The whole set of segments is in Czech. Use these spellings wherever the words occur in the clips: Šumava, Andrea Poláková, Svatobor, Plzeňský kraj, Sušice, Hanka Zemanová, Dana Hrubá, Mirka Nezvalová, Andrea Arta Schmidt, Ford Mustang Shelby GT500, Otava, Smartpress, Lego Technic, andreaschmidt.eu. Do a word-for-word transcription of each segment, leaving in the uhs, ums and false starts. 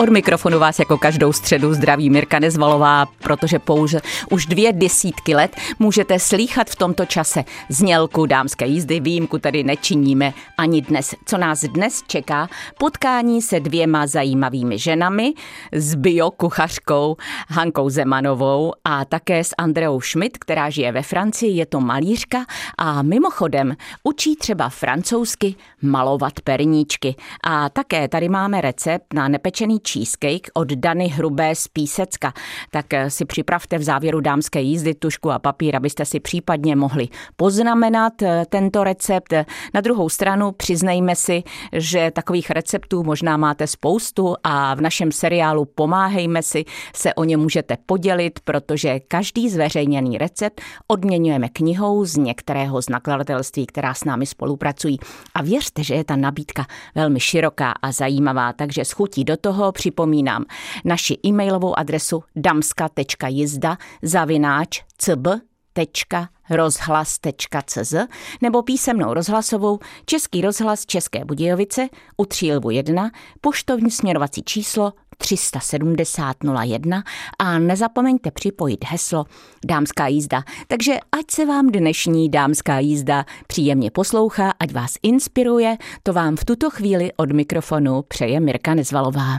Od mikrofonu vás jako každou středu zdraví Mirka Nezvalová, protože pouze už dvě desítky let můžete slýchat v tomto čase znělku dámské jízdy, výjimku tady nečiníme ani dnes. Co nás dnes čeká? Potkání se dvěma zajímavými ženami, s biokuchařkou Hankou Zemanovou a také s Andreou Schmidt, která žije ve Francii, je to malířka a mimochodem učí třeba francouzsky malovat perníčky. A také tady máme recept na nepečený cheesecake od Dany Hrubé z Písecka. Tak si připravte v závěru dámské jízdy tužku a papír, abyste si případně mohli poznamenat tento recept. Na druhou stranu přiznejme si, že takových receptů možná máte spoustu a v našem seriálu Pomáhejme si se o ně můžete podělit, protože každý zveřejněný recept odměňujeme knihou z některého z nakladatelství, která s námi spolupracují. A věřte, že je ta nabídka velmi široká a zajímavá, takže s chutí do toho připomínám naši e-mailovou adresu damska tečka jizda zavináč c b tečka rozhlas tečka c z nebo písemnou rozhlasovou Český rozhlas České Budějovice u Třílbu jedna, poštovní směrovací číslo tři sedm nula nula jedna a nezapomeňte připojit heslo Dámská jízda. Takže ať se vám dnešní Dámská jízda příjemně poslouchá, ať vás inspiruje, to vám v tuto chvíli od mikrofonu přeje Mirka Nezvalová.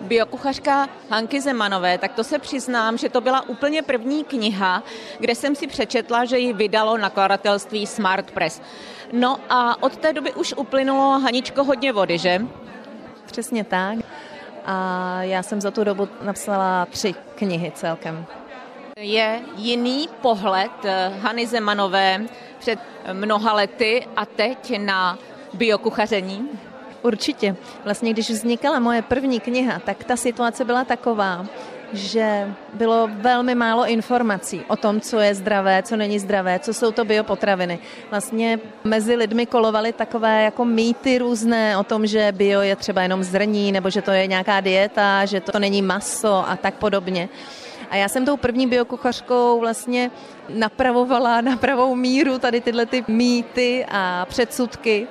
Biokuchařka Hanky Zemanové, tak to se přiznám, že to byla úplně první kniha, kde jsem si přečetla, že ji vydalo nakladatelství Smartpress. No a od té doby už uplynulo, Haničko, hodně vody, že? Přesně tak. A já jsem za tu dobu napsala tři knihy celkem. Je jiný pohled Hany Zemanové před mnoha lety a teď na biokuchaření? Určitě. Vlastně, když vznikala moje první kniha, tak ta situace byla taková, že bylo velmi málo informací o tom, co je zdravé, co není zdravé, co jsou to biopotraviny. Vlastně mezi lidmi kolovaly takové jako mýty různé o tom, že bio je třeba jenom zrní, nebo že to je nějaká dieta, že to není maso a tak podobně. A já jsem tou první biokuchařkou vlastně napravovala na pravou míru tady tyhle ty mýty a předsudky.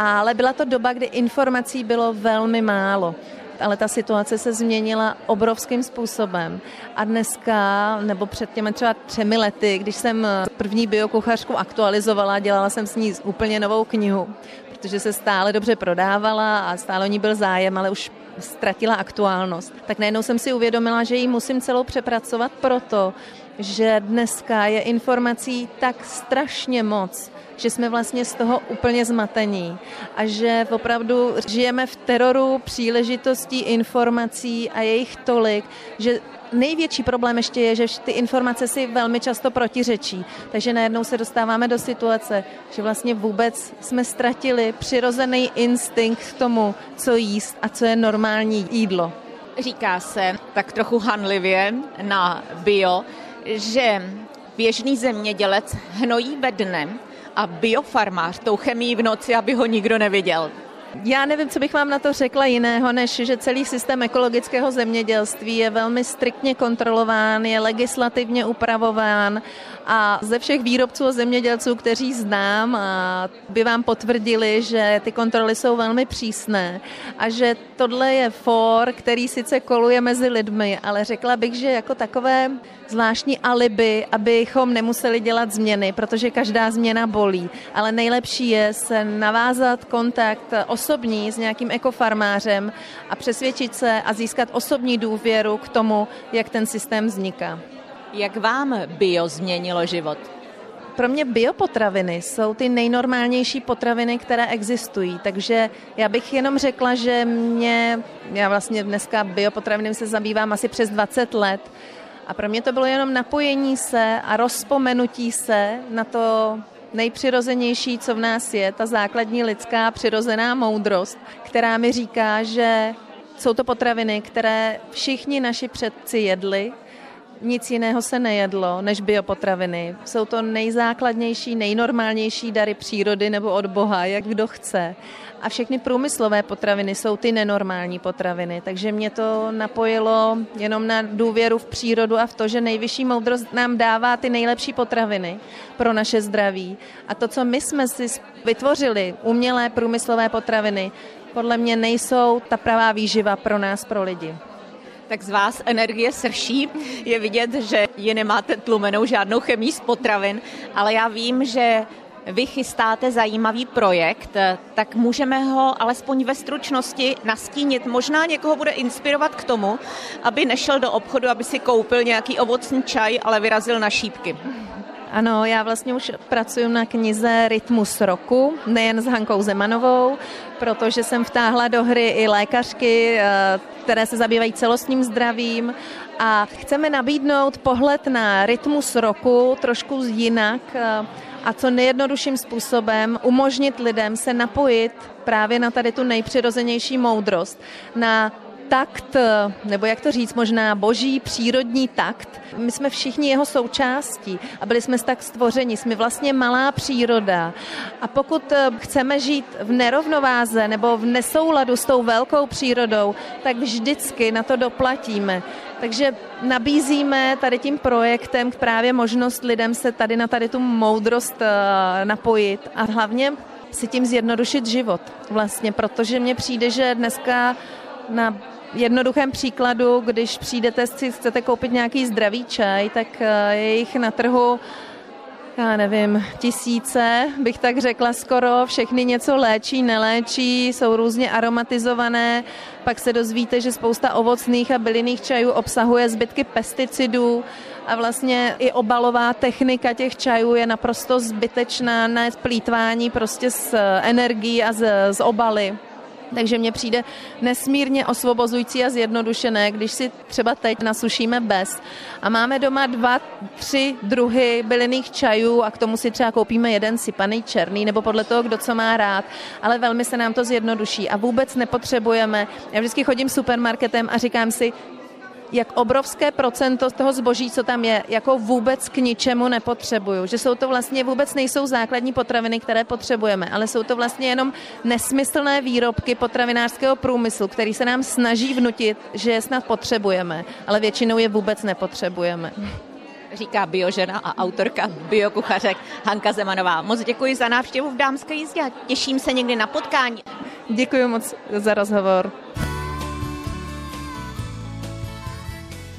Ale byla to doba, kdy informací bylo velmi málo, ale ta situace se změnila obrovským způsobem. A dneska, nebo před těmi třeba třemi lety, když jsem první biokuchařku aktualizovala, dělala jsem s ní úplně novou knihu, protože se stále dobře prodávala a stále o ní byl zájem, ale už ztratila aktuálnost. Tak najednou jsem si uvědomila, že ji musím celou přepracovat proto, že dneska je informací tak strašně moc, že jsme vlastně z toho úplně zmatení a že opravdu žijeme v teroru příležitostí, informací a jejich tolik, že největší problém ještě je, že ty informace si velmi často protiřečí. Takže najednou se dostáváme do situace, že vlastně vůbec jsme ztratili přirozený instinkt k tomu, co jíst a co je normální jídlo. Říká se tak trochu hanlivě na bio, že běžný zemědělec hnojí ve dne a biofarmář tou chemií v noci, aby ho nikdo neviděl. Já nevím, co bych vám na to řekla jiného, než že celý systém ekologického zemědělství je velmi striktně kontrolován, je legislativně upravován a ze všech výrobců a zemědělců, kteří znám, a by vám potvrdili, že ty kontroly jsou velmi přísné a že tohle je for, který sice koluje mezi lidmi, ale řekla bych, že jako takové zvláštní alibi, abychom nemuseli dělat změny, protože každá změna bolí, ale nejlepší je se navázat kontakt osobní s nějakým ekofarmářem a přesvědčit se a získat osobní důvěru k tomu, jak ten systém vzniká. Jak vám bio změnilo život? Pro mě biopotraviny jsou ty nejnormálnější potraviny, které existují, takže já bych jenom řekla, že mě, já vlastně dneska biopotraviny se zabývám asi přes dvacet let, a pro mě to bylo jenom napojení se a rozpomenutí se na to nejpřirozenější, co v nás je, ta základní lidská přirozená moudrost, která mi říká, že jsou to potraviny, které všichni naši předci jedli, nic jiného se nejedlo než biopotraviny. Jsou to nejzákladnější, nejnormálnější dary přírody nebo od Boha, jak kdo chce. A všechny průmyslové potraviny jsou ty nenormální potraviny. Takže mě to napojilo jenom na důvěru v přírodu a v to, že nejvyšší moudrost nám dává ty nejlepší potraviny pro naše zdraví. A to, co my jsme si vytvořili, umělé průmyslové potraviny, podle mě nejsou ta pravá výživa pro nás, pro lidi. Tak z vás energie srší, je vidět, že je nemáte tlumenou žádnou chemii z potravin, ale já vím, že vy chystáte zajímavý projekt, tak můžeme ho alespoň ve stručnosti nastínit. Možná někoho bude inspirovat k tomu, aby nešel do obchodu, aby si koupil nějaký ovocný čaj, ale vyrazil na šípky. Ano, já vlastně už pracuji na knize Rytmus roku, nejen s Hankou Zemanovou, protože jsem vtáhla do hry i lékařky, které se zabývají celostním zdravím, a chceme nabídnout pohled na rytmus roku trošku jinak a co nejjednodušším způsobem umožnit lidem se napojit právě na tady tu nejpřirozenější moudrost, na takt, nebo jak to říct, možná boží přírodní takt. My jsme všichni jeho součástí a byli jsme tak stvořeni, jsme vlastně malá příroda. A pokud chceme žít v nerovnováze nebo v nesouladu s tou velkou přírodou, tak vždycky na to doplatíme. Takže nabízíme tady tím projektem právě možnost lidem se tady na tady tu moudrost napojit a hlavně si tím zjednodušit život vlastně, protože mně přijde, že dneska na jednoduchém příkladu, když přijdete si, chcete koupit nějaký zdravý čaj, tak je jich na trhu, já nevím, tisíce, bych tak řekla skoro, všechny něco léčí, neléčí, jsou různě aromatizované, pak se dozvíte, že spousta ovocných a bylinných čajů obsahuje zbytky pesticidů a vlastně i obalová technika těch čajů je naprosto zbytečná na plýtvání prostě s energií a z, z obaly. Takže mně přijde nesmírně osvobozující a zjednodušené, když si třeba teď nasušíme bez. A máme doma dva, tři druhy bylinných čajů a k tomu si třeba koupíme jeden sypaný černý, nebo podle toho, kdo co má rád. Ale velmi se nám to zjednoduší a vůbec nepotřebujeme. Já vždycky chodím supermarketem a říkám si, jak obrovské procento toho zboží, co tam je, jako vůbec k ničemu nepotřebuju. Že jsou to vlastně, vůbec nejsou základní potraviny, které potřebujeme, ale jsou to vlastně jenom nesmyslné výrobky potravinářského průmyslu, který se nám snaží vnutit, že je snad potřebujeme, ale většinou je vůbec nepotřebujeme. Říká biožena a autorka biokuchařek Hanka Zemanová. Moc děkuji za návštěvu v Dámské jízdě a těším se někdy na potkání. Děkuji moc za rozhovor.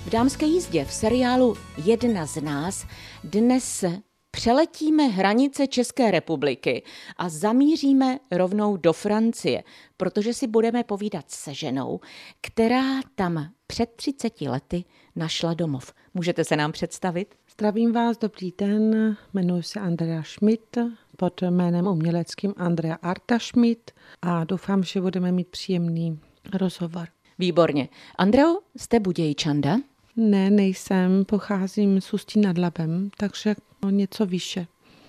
V Dámské jízdě v seriálu Jedna z nás dnes přeletíme hranice České republiky a zamíříme rovnou do Francie, protože si budeme povídat se ženou, která tam před třiceti lety našla domov. Můžete se nám představit? Zdravím vás, dobrý den, jmenuji se Andrea Schmidt, pod jménem uměleckým Andrea Arta Schmidt a doufám, že budeme mít příjemný rozhovor. Výborně. Andreo, jste Budějčanda? Ne, nejsem, pocházím z Ústí nad Labem, takže něco výše.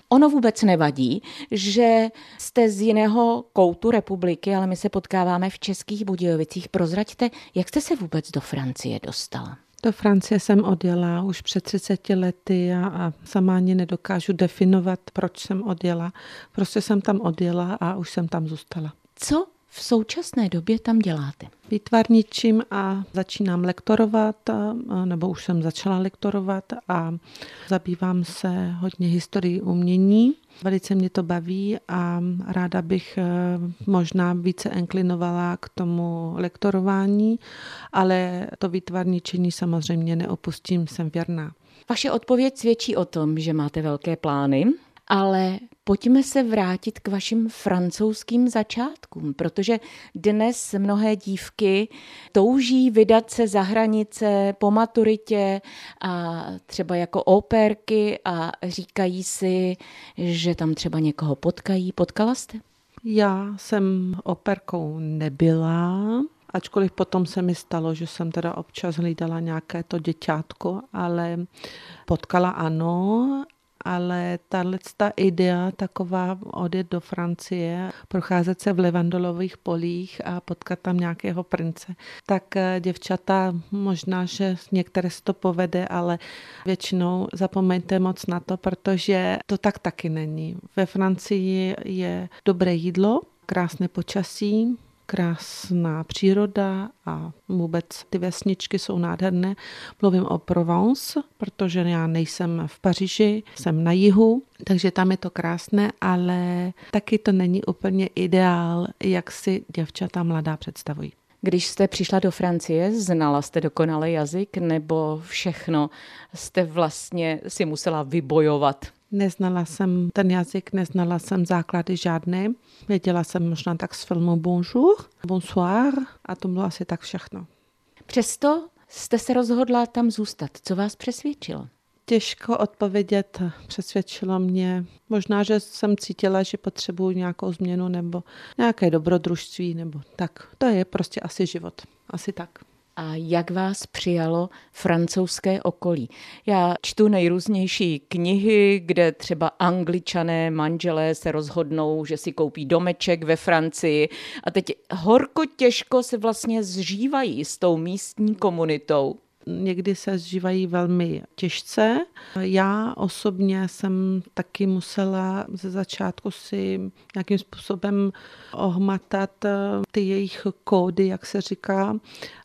Ono vůbec nevadí, že jste z jiného koutu republiky, ale my se potkáváme v Českých Budějovicích. Prozraďte, jak jste se vůbec do Francie dostala? Do Francie jsem odjela už před třiceti lety a, a sama ani nedokážu definovat, proč jsem odjela. Prostě jsem tam odjela a už jsem tam zůstala. Co v současné době tam děláte? Výtvarničím a začínám lektorovat, nebo už jsem začala lektorovat a zabývám se hodně historií umění. Velice mě to baví a ráda bych možná více enklinovala k tomu lektorování, ale to výtvarničení samozřejmě neopustím, jsem věrná. Vaše odpověď svědčí o tom, že máte velké plány, ale pojďme se vrátit k vašim francouzským začátkům, protože dnes mnohé dívky touží vydat se za hranice po maturitě a třeba jako opérky a říkají si, že tam třeba někoho potkají. Potkala jste? Já jsem opérkou nebyla, ačkoliv potom se mi stalo, že jsem teda občas hlídala nějaké to děťátko, ale potkala ano. ale tahleta idea taková odjet do Francie, procházet se v levandolových polích a potkat tam nějakého prince. Tak děvčata, možná, že některé se to povede, ale většinou zapomeňte moc na to, protože to tak taky není. Ve Francii je dobré jídlo, krásné počasí, krásná příroda a vůbec ty vesničky jsou nádherné. Mluvím o Provence, protože já nejsem v Paříži, jsem na jihu, takže tam je to krásné, ale taky to není úplně ideál, jak si děvčata mladá představují. Když jste přišla do Francie, znala jste dokonale jazyk, nebo všechno jste vlastně si musela vybojovat? Neznala jsem ten jazyk, neznala jsem základy žádné. Věděla jsem možná tak z filmu Bonjour, Bonsoir a to bylo asi tak všechno. Přesto jste se rozhodla tam zůstat. Co vás přesvědčilo? Těžko odpovědět. Přesvědčilo mě. Možná, že jsem cítila, že potřebuji nějakou změnu nebo nějaké dobrodružství nebo tak. To je prostě asi život. Asi tak. A jak vás přijalo francouzské okolí? Já čtu nejrůznější knihy, kde třeba Angličané manželé se rozhodnou, že si koupí domeček ve Francii a teď horko těžko se vlastně zžívají s tou místní komunitou. Někdy se zžívají velmi těžce. Já osobně jsem taky musela ze začátku si nějakým způsobem ohmatat ty jejich kódy, jak se říká,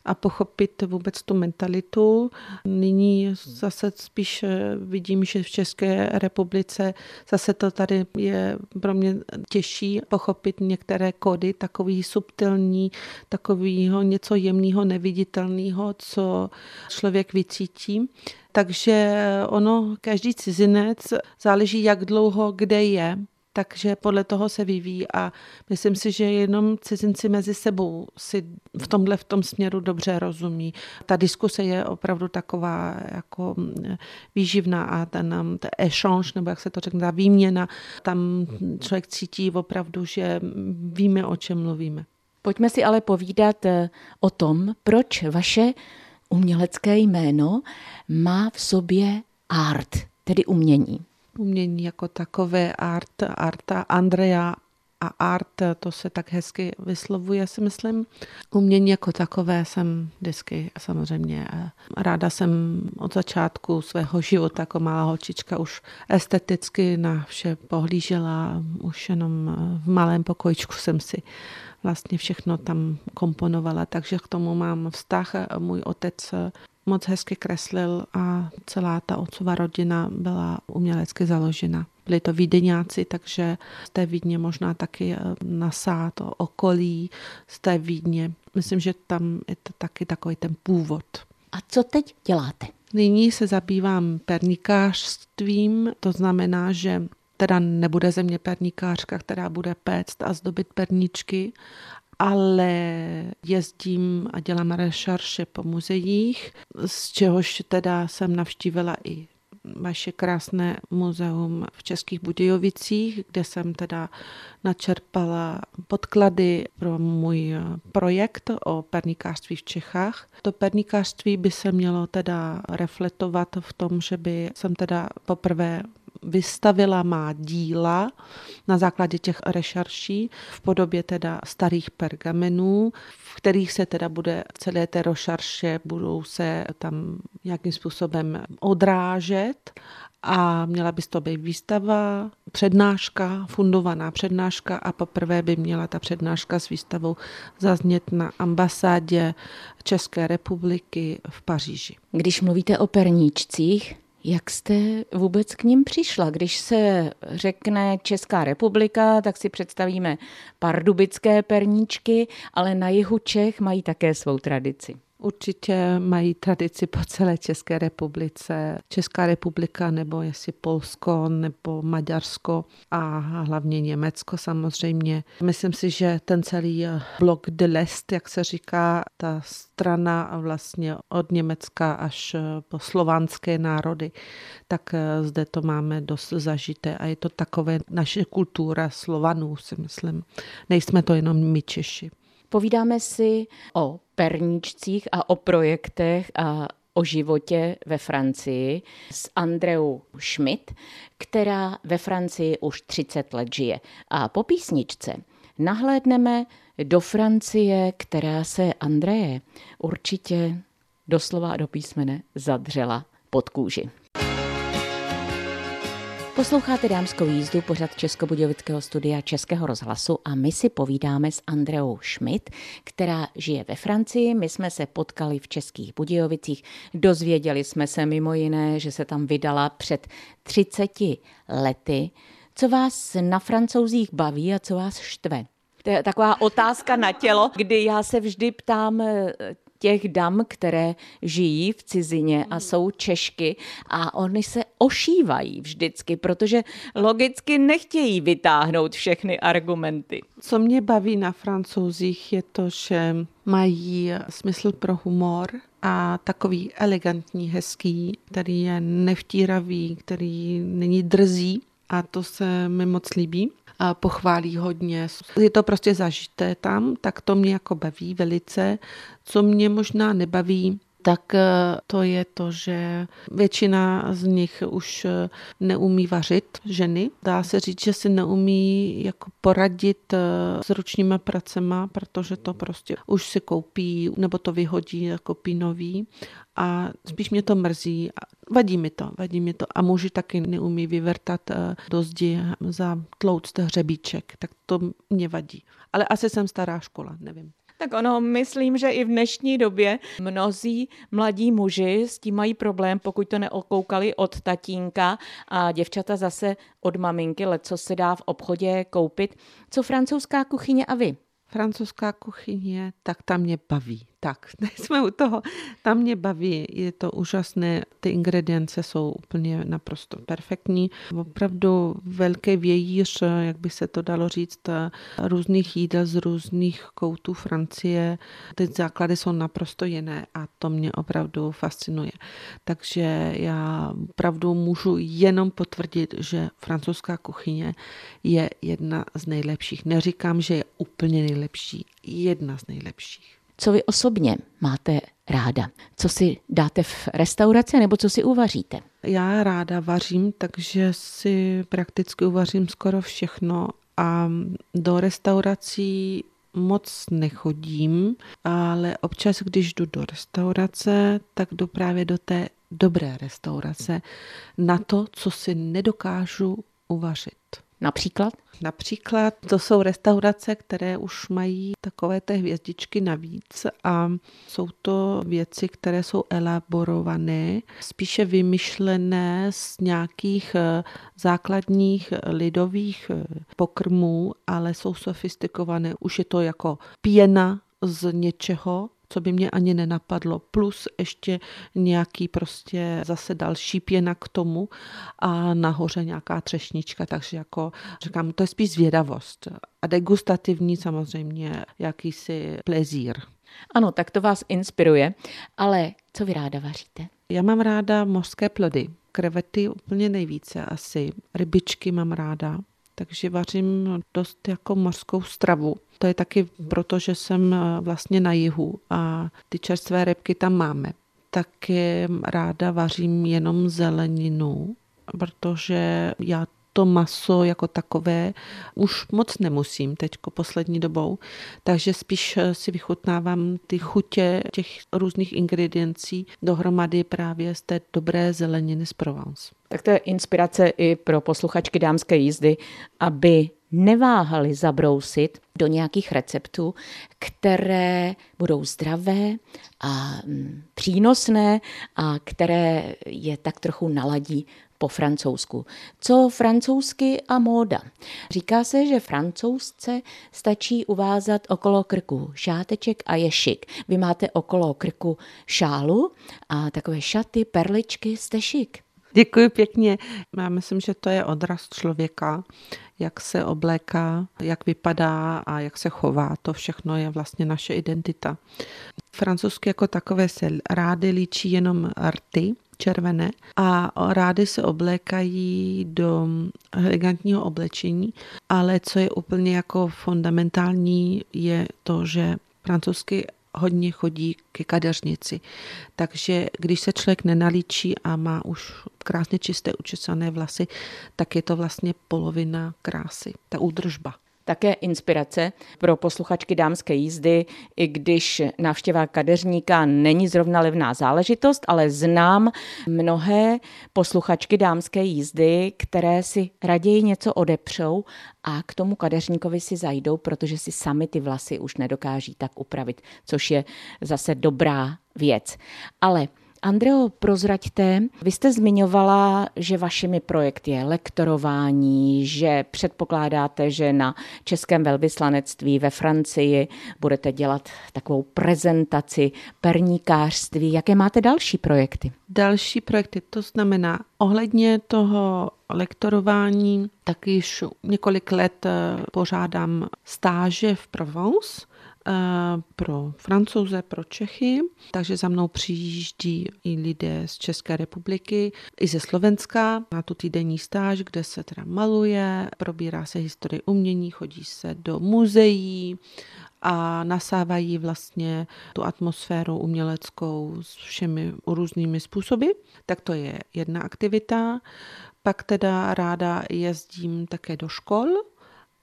a pochopit vůbec tu mentalitu. Nyní zase spíš vidím, že v České republice zase to tady je pro mě těžší pochopit některé kódy, takový subtilní, takovýho něco jemného, neviditelného, co člověk vycítí. Takže ono, každý cizinec, záleží, jak dlouho, kde je, takže podle toho se vyvíjí a myslím si, že jenom cizinci mezi sebou si v tomhle v tom směru dobře rozumí. Ta diskuse je opravdu taková jako výživná a ten, ten échange, nebo jak se to řekne, ta výměna, tam člověk cítí opravdu, že víme, o čem mluvíme. Pojďme si ale povídat o tom, proč vaše umělecké jméno má v sobě art, tedy umění. Umění jako takové, art, arta, Andrea a art, to se tak hezky vyslovuje, si myslím. Umění jako takové jsem vždycky samozřejmě ráda jsem od začátku svého života jako malá holčička už esteticky na vše pohlížela, už jenom v malém pokojičku jsem si vlastně všechno tam komponovala, takže k tomu mám vztah. Můj otec moc hezky kreslil a celá ta otcova rodina byla umělecky založena. Byli to Vídeňáci, takže z té Vídně možná taky nasá to okolí z té Vídně. Myslím, že tam je to taky takový ten původ. A co teď děláte? Nyní se zabývám pernikářstvím, to znamená, že teda nebude ze mě perníkářka, která bude péct a zdobit perníčky, ale jezdím a dělám rešerše po muzeích, z čehož teda jsem navštívila i vaše krásné muzeum v Českých Budějovicích, kde jsem teda načerpala podklady pro můj projekt o perníkářství v Čechách. To perníkářství by se mělo teda reflektovat v tom, že by jsem teda poprvé vystavila má díla na základě těch rešerší v podobě teda starých pergamenů, v kterých se teda bude celé té rešerše, budou se tam nějakým způsobem odrážet a měla by z toho být výstava, přednáška, fundovaná přednáška a poprvé by měla ta přednáška s výstavou zaznět na ambasádě České republiky v Paříži. Když mluvíte o perníčcích, jak jste vůbec k nim přišla? Když se řekne Česká republika, tak si představíme pardubické perníčky, ale na jihu Čech mají také svou tradici. Určitě mají tradici po celé České republice. Česká republika nebo jestli Polsko nebo Maďarsko a hlavně Německo samozřejmě. Myslím si, že ten celý blok de l'Est, jak se říká, ta strana vlastně od Německa až po slovanské národy, tak zde to máme dost zažité a je to takové naše kultura Slovanů, si myslím. Nejsme to jenom my Češi. Povídáme si o perníčcích a o projektech a o životě ve Francii s Andreou Schmidt, která ve Francii už třicet let žije. A po písničce nahlédneme do Francie, která se Andreje určitě doslova a do písmene zadřela pod kůži. Posloucháte Dámskou jízdu, pořad Českobudějovického studia Českého rozhlasu a my si povídáme s Andreou Schmidt, která žije ve Francii. My jsme se potkali v Českých Budějovicích. Dozvěděli jsme se mimo jiné, že se tam vydala před třiceti lety. Co vás na Francouzích baví a co vás štve? To je taková otázka na tělo, kdy já se vždy ptám těch dam, které žijí v cizině a jsou Češky, a oni se ošívají vždycky, protože logicky nechtějí vytáhnout všechny argumenty. Co mě baví na Francouzích je to, že mají smysl pro humor a takový elegantní, hezký, který je nevtíravý, který není drzý, a to se mi moc líbí. A pochválí hodně. Je to prostě zažité tam, tak to mě jako baví velice. Co mě možná nebaví, tak to je to, že většina z nich už neumí vařit, ženy. Dá se říct, že si neumí jako poradit s ručníma pracema, protože to prostě už si koupí, nebo to vyhodí, jako nový. A spíš mě to mrzí. Vadí mi to, vadí mi to. A muži taky neumí vyvrtat do zdi za tlouct hřebíček, tak to mě vadí. Ale asi jsem stará škola, nevím. Tak ono, myslím, že i v dnešní době mnozí mladí muži s tím mají problém, pokud to neokoukali od tatínka, a děvčata zase od maminky, leco se dá v obchodě koupit. Co francouzská kuchyně a vy? Francouzská kuchyně, tak tam mě baví. Tak, jsme u toho. Tam mě baví, je to úžasné. Ty ingredience jsou úplně naprosto perfektní. Opravdu velký vějíř, jak by se to dalo říct, různých jídel z různých koutů Francie. Ty základy jsou naprosto jiné a to mě opravdu fascinuje. Takže já opravdu můžu jenom potvrdit, že francouzská kuchyně je jedna z nejlepších. Neříkám, že je úplně nejlepší, jedna z nejlepších. Co vy osobně máte ráda? Co si dáte v restauraci nebo co si uvaříte? Já ráda vařím, takže si prakticky uvařím skoro všechno a do restaurací moc nechodím, ale občas, když jdu do restaurace, tak jdu právě do té dobré restaurace na to, co si nedokážu uvařit. Například? Například to jsou restaurace, které už mají takové té hvězdičky navíc a jsou to věci, které jsou elaborované, spíše vymyšlené z nějakých základních lidových pokrmů, ale jsou sofistikované. Už je to jako pěna z něčeho, co by mě ani nenapadlo, plus ještě nějaký prostě zase další pěna k tomu a nahoře nějaká třešnička, takže jako říkám, to je spíš zvědavost a degustativní samozřejmě jakýsi plezír. Ano, tak to vás inspiruje, ale co vy ráda vaříte? Já mám ráda mořské plody, krevety úplně nejvíce asi, rybičky mám ráda. Takže vařím dost jako mořskou stravu. To je taky proto, že jsem vlastně na jihu a ty čerstvé rybky tam máme. Taky ráda vařím jenom zeleninu, protože já to maso jako takové už moc nemusím teďko poslední dobou, takže spíš si vychutnávám ty chutě těch různých ingrediencí dohromady právě z té dobré zeleniny z Provence. Tak to je inspirace i pro posluchačky Dámské jízdy, aby neváhali zabrousit do nějakých receptů, které budou zdravé a přínosné a které je tak trochu naladí po francouzsku. Co francouzsky a móda? Říká se, že francouzce stačí uvázat okolo krku šáteček a je šik. Vy máte okolo krku šálu a takové šaty, perličky, jste šik. Děkuji pěkně. Já myslím, že to je odraz člověka, jak se obléká, jak vypadá a jak se chová. To všechno je vlastně naše identita. Francouzsky jako takové se rády líčí jenom rty, červené, a rády se oblékají do elegantního oblečení, ale co je úplně jako fundamentální, je to, že francouzsky hodně chodí ke kadeřnici. Takže když se člověk nenalíčí a má už krásně čisté učesané vlasy, tak je to vlastně polovina krásy, ta údržba. Také inspirace pro posluchačky dámské jízdy, i když návštěva kadeřníka není zrovna levná záležitost, ale znám mnohé posluchačky dámské jízdy, které si raději něco odepřou a k tomu kadeřníkovi si zajdou, protože si sami ty vlasy už nedokáží tak upravit, což je zase dobrá věc. Ale Andreo, prozraďte, vy jste zmiňovala, že vašimi projekty je lektorování, že předpokládáte, že na českém velvyslanectví ve Francii budete dělat takovou prezentaci perníkářství. Jaké máte další projekty? Další projekty, to znamená ohledně toho lektorování, tak již několik let pořádám stáže v Provence, pro Francouze, pro Čechy, takže za mnou přijíždí i lidé z České republiky, i ze Slovenska na tu týdenní stáž, kde se teda maluje, probírá se historie umění, chodí se do muzeí a nasávají vlastně tu atmosféru uměleckou s všemi různými způsoby. Tak to je jedna aktivita. Pak teda ráda jezdím také do škol,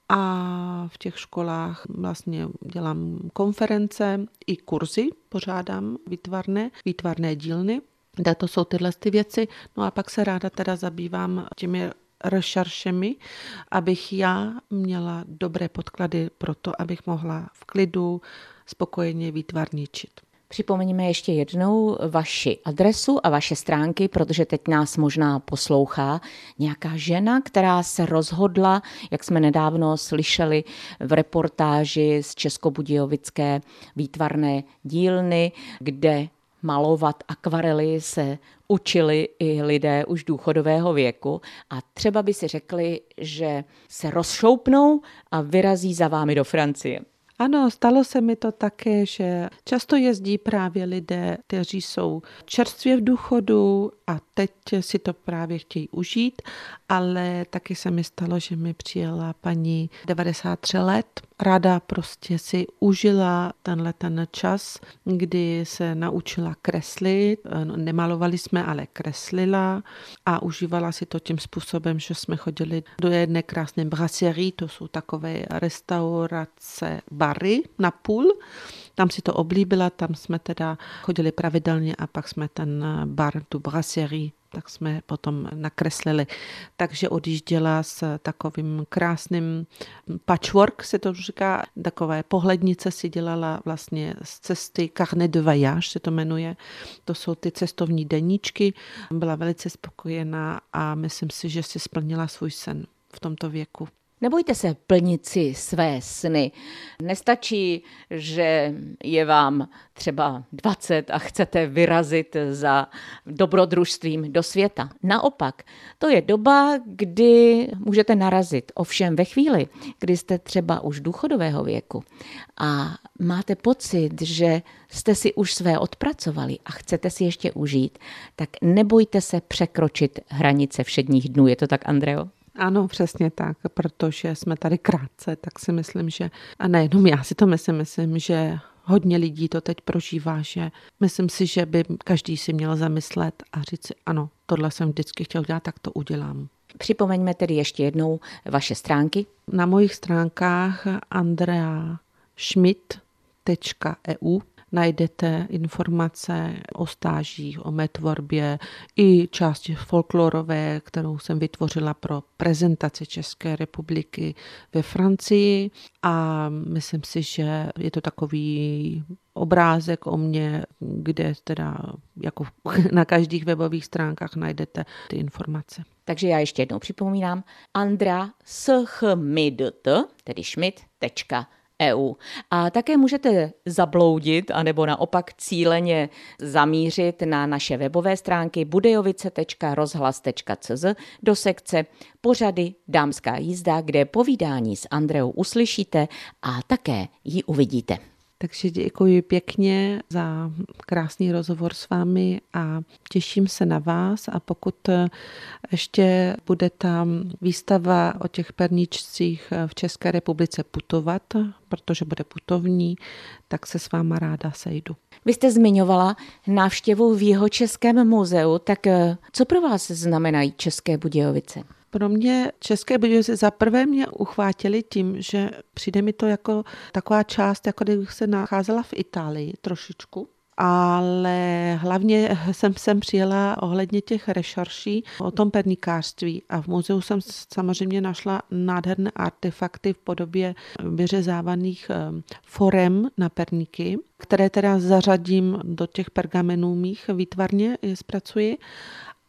a v těch školách vlastně dělám konference i kurzy, pořádám výtvarné, výtvarné dílny, kde to jsou tyhle ty věci. No a pak se ráda teda zabývám těmi rešeršemi, abych já měla dobré podklady pro to, abych mohla v klidu spokojeně výtvarničit. Připomeňme ještě jednou vaši adresu a vaše stránky, protože teď nás možná poslouchá nějaká žena, která se rozhodla, jak jsme nedávno slyšeli v reportáži z Českobudějovické výtvarné dílny, kde malovat akvarely se učili i lidé už důchodového věku a třeba by si řekli, že se rozšoupnou a vyrazí za vámi do Francie. Ano, stalo se mi to také, že často jezdí právě lidé, kteří jsou čerstvě v důchodu a teď si to právě chtějí užít, ale taky se mi stalo, že mi přijela paní devadesát tři let. Ráda prostě si užila tenhle ten čas, kdy se naučila kreslit, nemalovali jsme, ale kreslila a užívala si to tím způsobem, že jsme chodili do jedné krásné brasserie, to jsou takové restaurace, bary na půl, tam si to oblíbila, tam jsme teda chodili pravidelně a pak jsme ten bar, tu brasserie, tak jsme potom nakreslili. Takže odjížděla s takovým krásným patchwork, se to říká, takové pohlednice si dělala vlastně z cesty Carnet de voyage, se to jmenuje. To jsou ty cestovní deníčky. Byla velice spokojená a myslím si, že si splnila svůj sen v tomto věku. Nebojte se plnit si své sny. Nestačí, že je vám třeba dvacet a chcete vyrazit za dobrodružstvím do světa. Naopak, to je doba, kdy můžete narazit. Ovšem ve chvíli, kdy jste třeba už důchodového věku a máte pocit, že jste si už své odpracovali a chcete si ještě užít, tak nebojte se překročit hranice všedních dnů. Je to tak, Andreo? Ano, přesně tak, protože jsme tady krátce, tak si myslím, že, a nejenom já si to myslím, myslím, že hodně lidí to teď prožívá, že myslím si, že by každý si měl zamyslet a říct si, ano, tohle jsem vždycky chtěl dělat, tak to udělám. Připomeňme tedy ještě jednou vaše stránky. Na mojich stránkách andrea schmidt tečka e u najdete informace o stážích, o mé tvorbě i části folklorové, kterou jsem vytvořila pro prezentaci České republiky ve Francii a myslím si, že je to takový obrázek o mně, kde teda jako na každých webových stránkách najdete ty informace. Takže já ještě jednou připomínám andrea schmidt, tedy schmidt tečka e u. A také můžete zabloudit, anebo naopak cíleně zamířit na naše webové stránky budějovice tečka rozhlas tečka cz do sekce pořady Dámská jízda, kde povídání s Andreou uslyšíte a také ji uvidíte. Takže děkuji pěkně za krásný rozhovor s vámi a těším se na vás. A pokud ještě bude tam výstava o těch perničcích v České republice putovat, protože bude putovní, tak se s váma ráda sejdu. Vy jste zmiňovala návštěvu v Jihočeském muzeu, tak co pro vás znamenají České Budějovice? Pro mě České Budějovice za prvé mě uchvátily tím, že přijde mi to jako taková část, jako kdybych se nacházela v Itálii trošičku. Ale hlavně jsem sem přijela ohledně těch rešerší o tom perníkářství a v muzeu jsem samozřejmě našla nádherné artefakty v podobě vyřezávaných forem na perníky, které teda zařadím do těch pergamenů mých, výtvarně je zpracuji.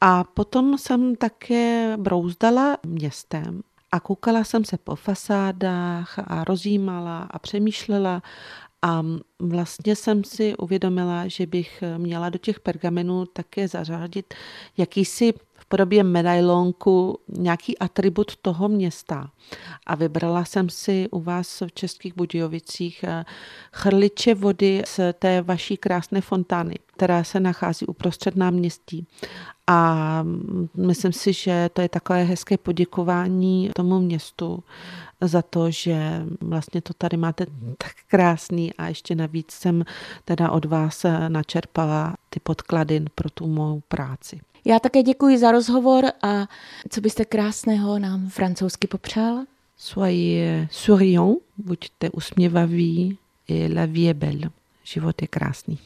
A potom jsem také brouzdala městem a koukala jsem se po fasádách a rozjímala a přemýšlela a vlastně jsem si uvědomila, že bych měla do těch pergamenů také zařadit jakýsi v podobě medailonku nějaký atribut toho města. A vybrala jsem si u vás v Českých Budějovicích chrliče vody z té vaší krásné fontány, která se nachází uprostřed náměstí. A myslím si, že to je takové hezké poděkování tomu městu za to, že vlastně to tady máte tak krásný a ještě navíc jsem teda od vás načerpala ty podklady pro tu mou práci. Já také děkuji za rozhovor a co byste krásného nám francouzsky popřál? Soyez souriant, buďte usměvaví, et la vie est belle. Život je krásný.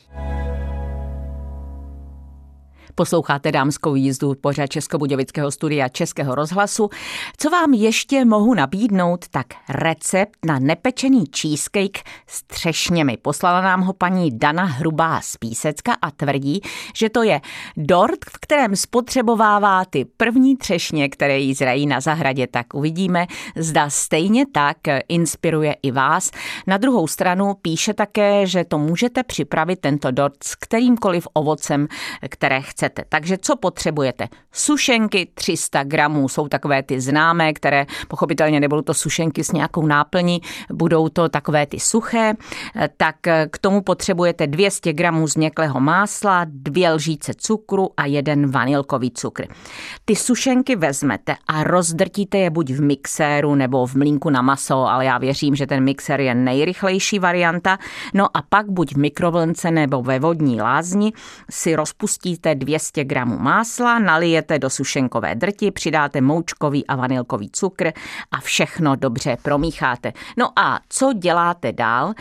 Posloucháte Dámskou jízdu, pořad Českobudějovického studia Českého rozhlasu. Co vám ještě mohu nabídnout, tak recept na nepečený cheesecake s třešněmi. Poslala nám ho paní Dana Hrubá z Písecka a tvrdí, že to je dort, v kterém spotřebovává ty první třešně, které jí zrají na zahradě. Tak uvidíme, zda stejně tak inspiruje i vás. Na druhou stranu píše také, že to můžete připravit tento dort s kterýmkoliv ovocem, které chcete. Takže co potřebujete? Sušenky tři sta gramů, jsou takové ty známé, které pochopitelně nebudou to sušenky s nějakou náplní, budou to takové ty suché. Tak k tomu potřebujete dvě stě gramů změklého másla, dvě lžíce cukru a jeden vanilkový cukr. Ty sušenky vezmete a rozdrtíte je buď v mixéru nebo v mlínku na maso, ale já věřím, že ten mixér je nejrychlejší varianta. No a pak buď v mikrovlnce nebo ve vodní lázni si rozpustíte dvě stě gramů másla, nalijete do sušenkové drti, přidáte moučkový a vanilkový cukr a všechno dobře promícháte. No a co děláte dál?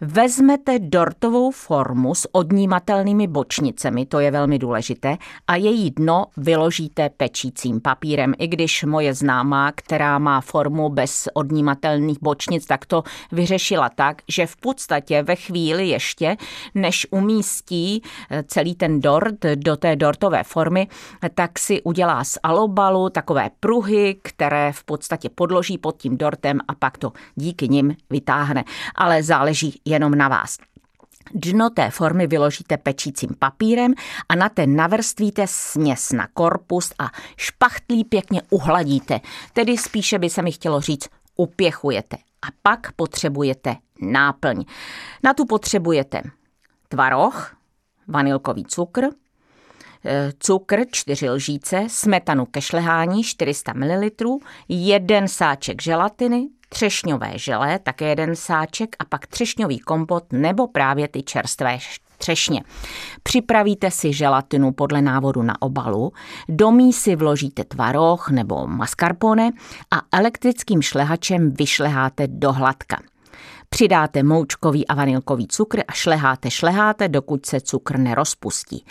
Vezmete dortovou formu s odnímatelnými bočnicemi, to je velmi důležité, a její dno vyložíte pečícím papírem. I když moje známá, která má formu bez odnímatelných bočnic, tak to vyřešila tak, že v podstatě ve chvíli ještě, než umístí celý ten dort do té dortové formy, tak si udělá z alobalu takové pruhy, které v podstatě podloží pod tím dortem a pak to díky nim vytáhne. Ale záleží jenom na vás. Dno té formy vyložíte pečícím papírem a na ten navrstvíte směs na korpus a špachtlí pěkně uhladíte. Tedy spíše by se mi chtělo říct, upěchujete. A pak potřebujete náplň. Na tu potřebujete tvaroh, vanilkový cukr, cukr čtyři lžíce, smetanu ke šlehání čtyři sta mililitrů, jeden sáček želatiny, třešňové želé, také jeden sáček a pak třešňový kompot nebo právě ty čerstvé třešně. Připravíte si želatinu podle návodu na obalu, do mísy vložíte tvaroh nebo mascarpone a elektrickým šlehačem vyšleháte do hladka. Přidáte moučkový a vanilkový cukr a šleháte, šleháte, dokud se cukr nerozpustí.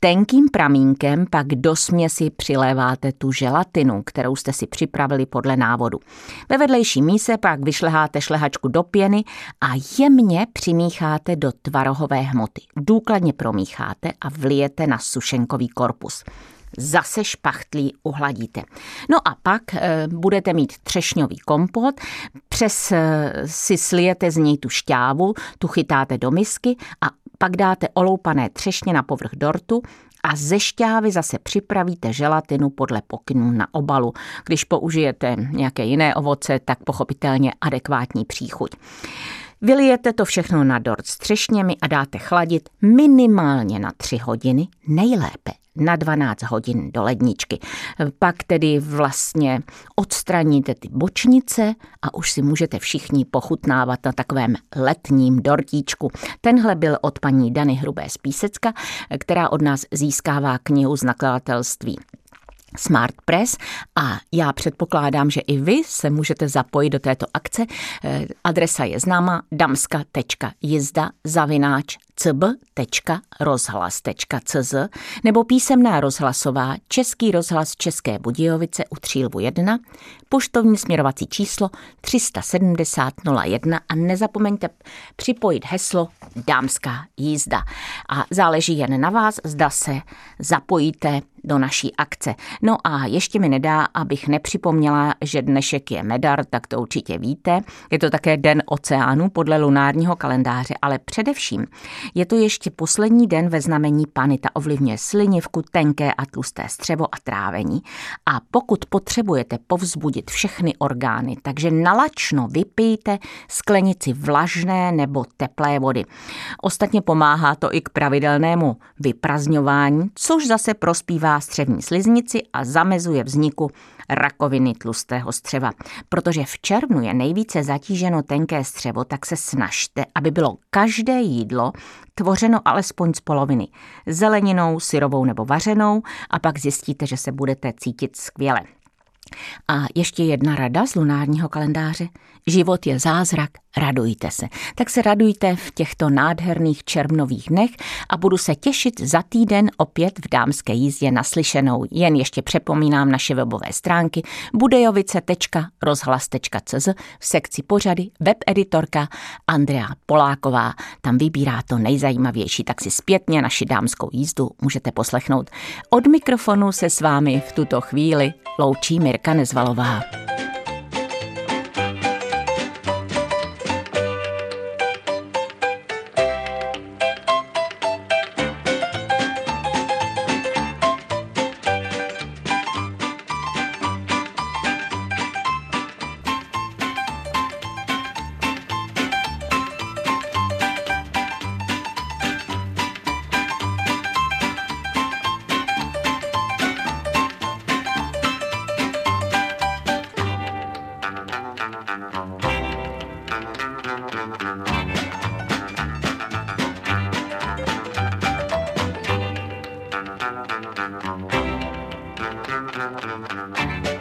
Tenkým pramínkem pak do směsi přiléváte tu želatinu, kterou jste si připravili podle návodu. Ve vedlejší míse pak vyšleháte šlehačku do pěny a jemně přimícháte do tvarohové hmoty. Důkladně promícháte a vlijete na sušenkový korpus. Zase špachtlí uhladíte. No a pak e, budete mít třešňový kompot, přes e, si slijete z něj tu šťávu, tu chytáte do misky a pak dáte oloupané třešně na povrch dortu a ze šťávy zase připravíte želatinu podle pokynů na obalu. Když použijete nějaké jiné ovoce, tak pochopitelně adekvátní příchuť. Vylijete to všechno na dort třešněmi a dáte chladit minimálně na tři hodiny, nejlépe na dvanáct hodin do ledničky. Pak tedy vlastně odstraníte ty bočnice a už si můžete všichni pochutnávat na takovém letním dortíčku. Tenhle byl od paní Dany Hrubé z Písecka, která od nás získává knihu z nakladatelství Smartpress, a já předpokládám, že i vy se můžete zapojit do této akce. Adresa je známa: damska tečka jizda zavináč c b tečka rozhlas tečka c z nebo písemná rozhlasová Český rozhlas České Budějovice u Třílbu jedna, poštovní směrovací číslo tři sedm nula nula jedna, a nezapomeňte připojit heslo Dámská jízda. A záleží jen na vás, zda se zapojíte do naší akce. No a ještě mi nedá, abych nepřipomněla, že dnešek je Medar, tak to určitě víte. Je to také den oceánu podle lunárního kalendáře, ale především je to ještě poslední den ve znamení Panny. Ta ovlivňuje slinivku, tenké a tlusté střevo a trávení. A pokud potřebujete povzbudit všechny orgány, takže nalačno vypijte sklenici vlažné nebo teplé vody. Ostatně pomáhá to i k pravidelnému vyprazňování, což zase prospívá střevní sliznici a zamezuje vzniku rakoviny tlustého střeva. Protože v červnu je nejvíce zatíženo tenké střevo, tak se snažte, aby bylo každé jídlo tvořeno alespoň z poloviny zeleninou, syrovou nebo vařenou, a pak zjistíte, že se budete cítit skvěle. A ještě jedna rada z lunárního kalendáře. Život je zázrak, radujte se. Tak se radujte v těchto nádherných červnových dnech a budu se těšit za týden opět v Dámské jízdě naslyšenou. Jen ještě připomínám naše webové stránky budějovice tečka rozhlas tečka c z, v sekci pořady web editorka Andrea Poláková. Tam vybírá to nejzajímavější, tak si zpětně naši Dámskou jízdu můžete poslechnout. Od mikrofonu se s vámi v tuto chvíli loučí Mirka Nezvalová. Thank you.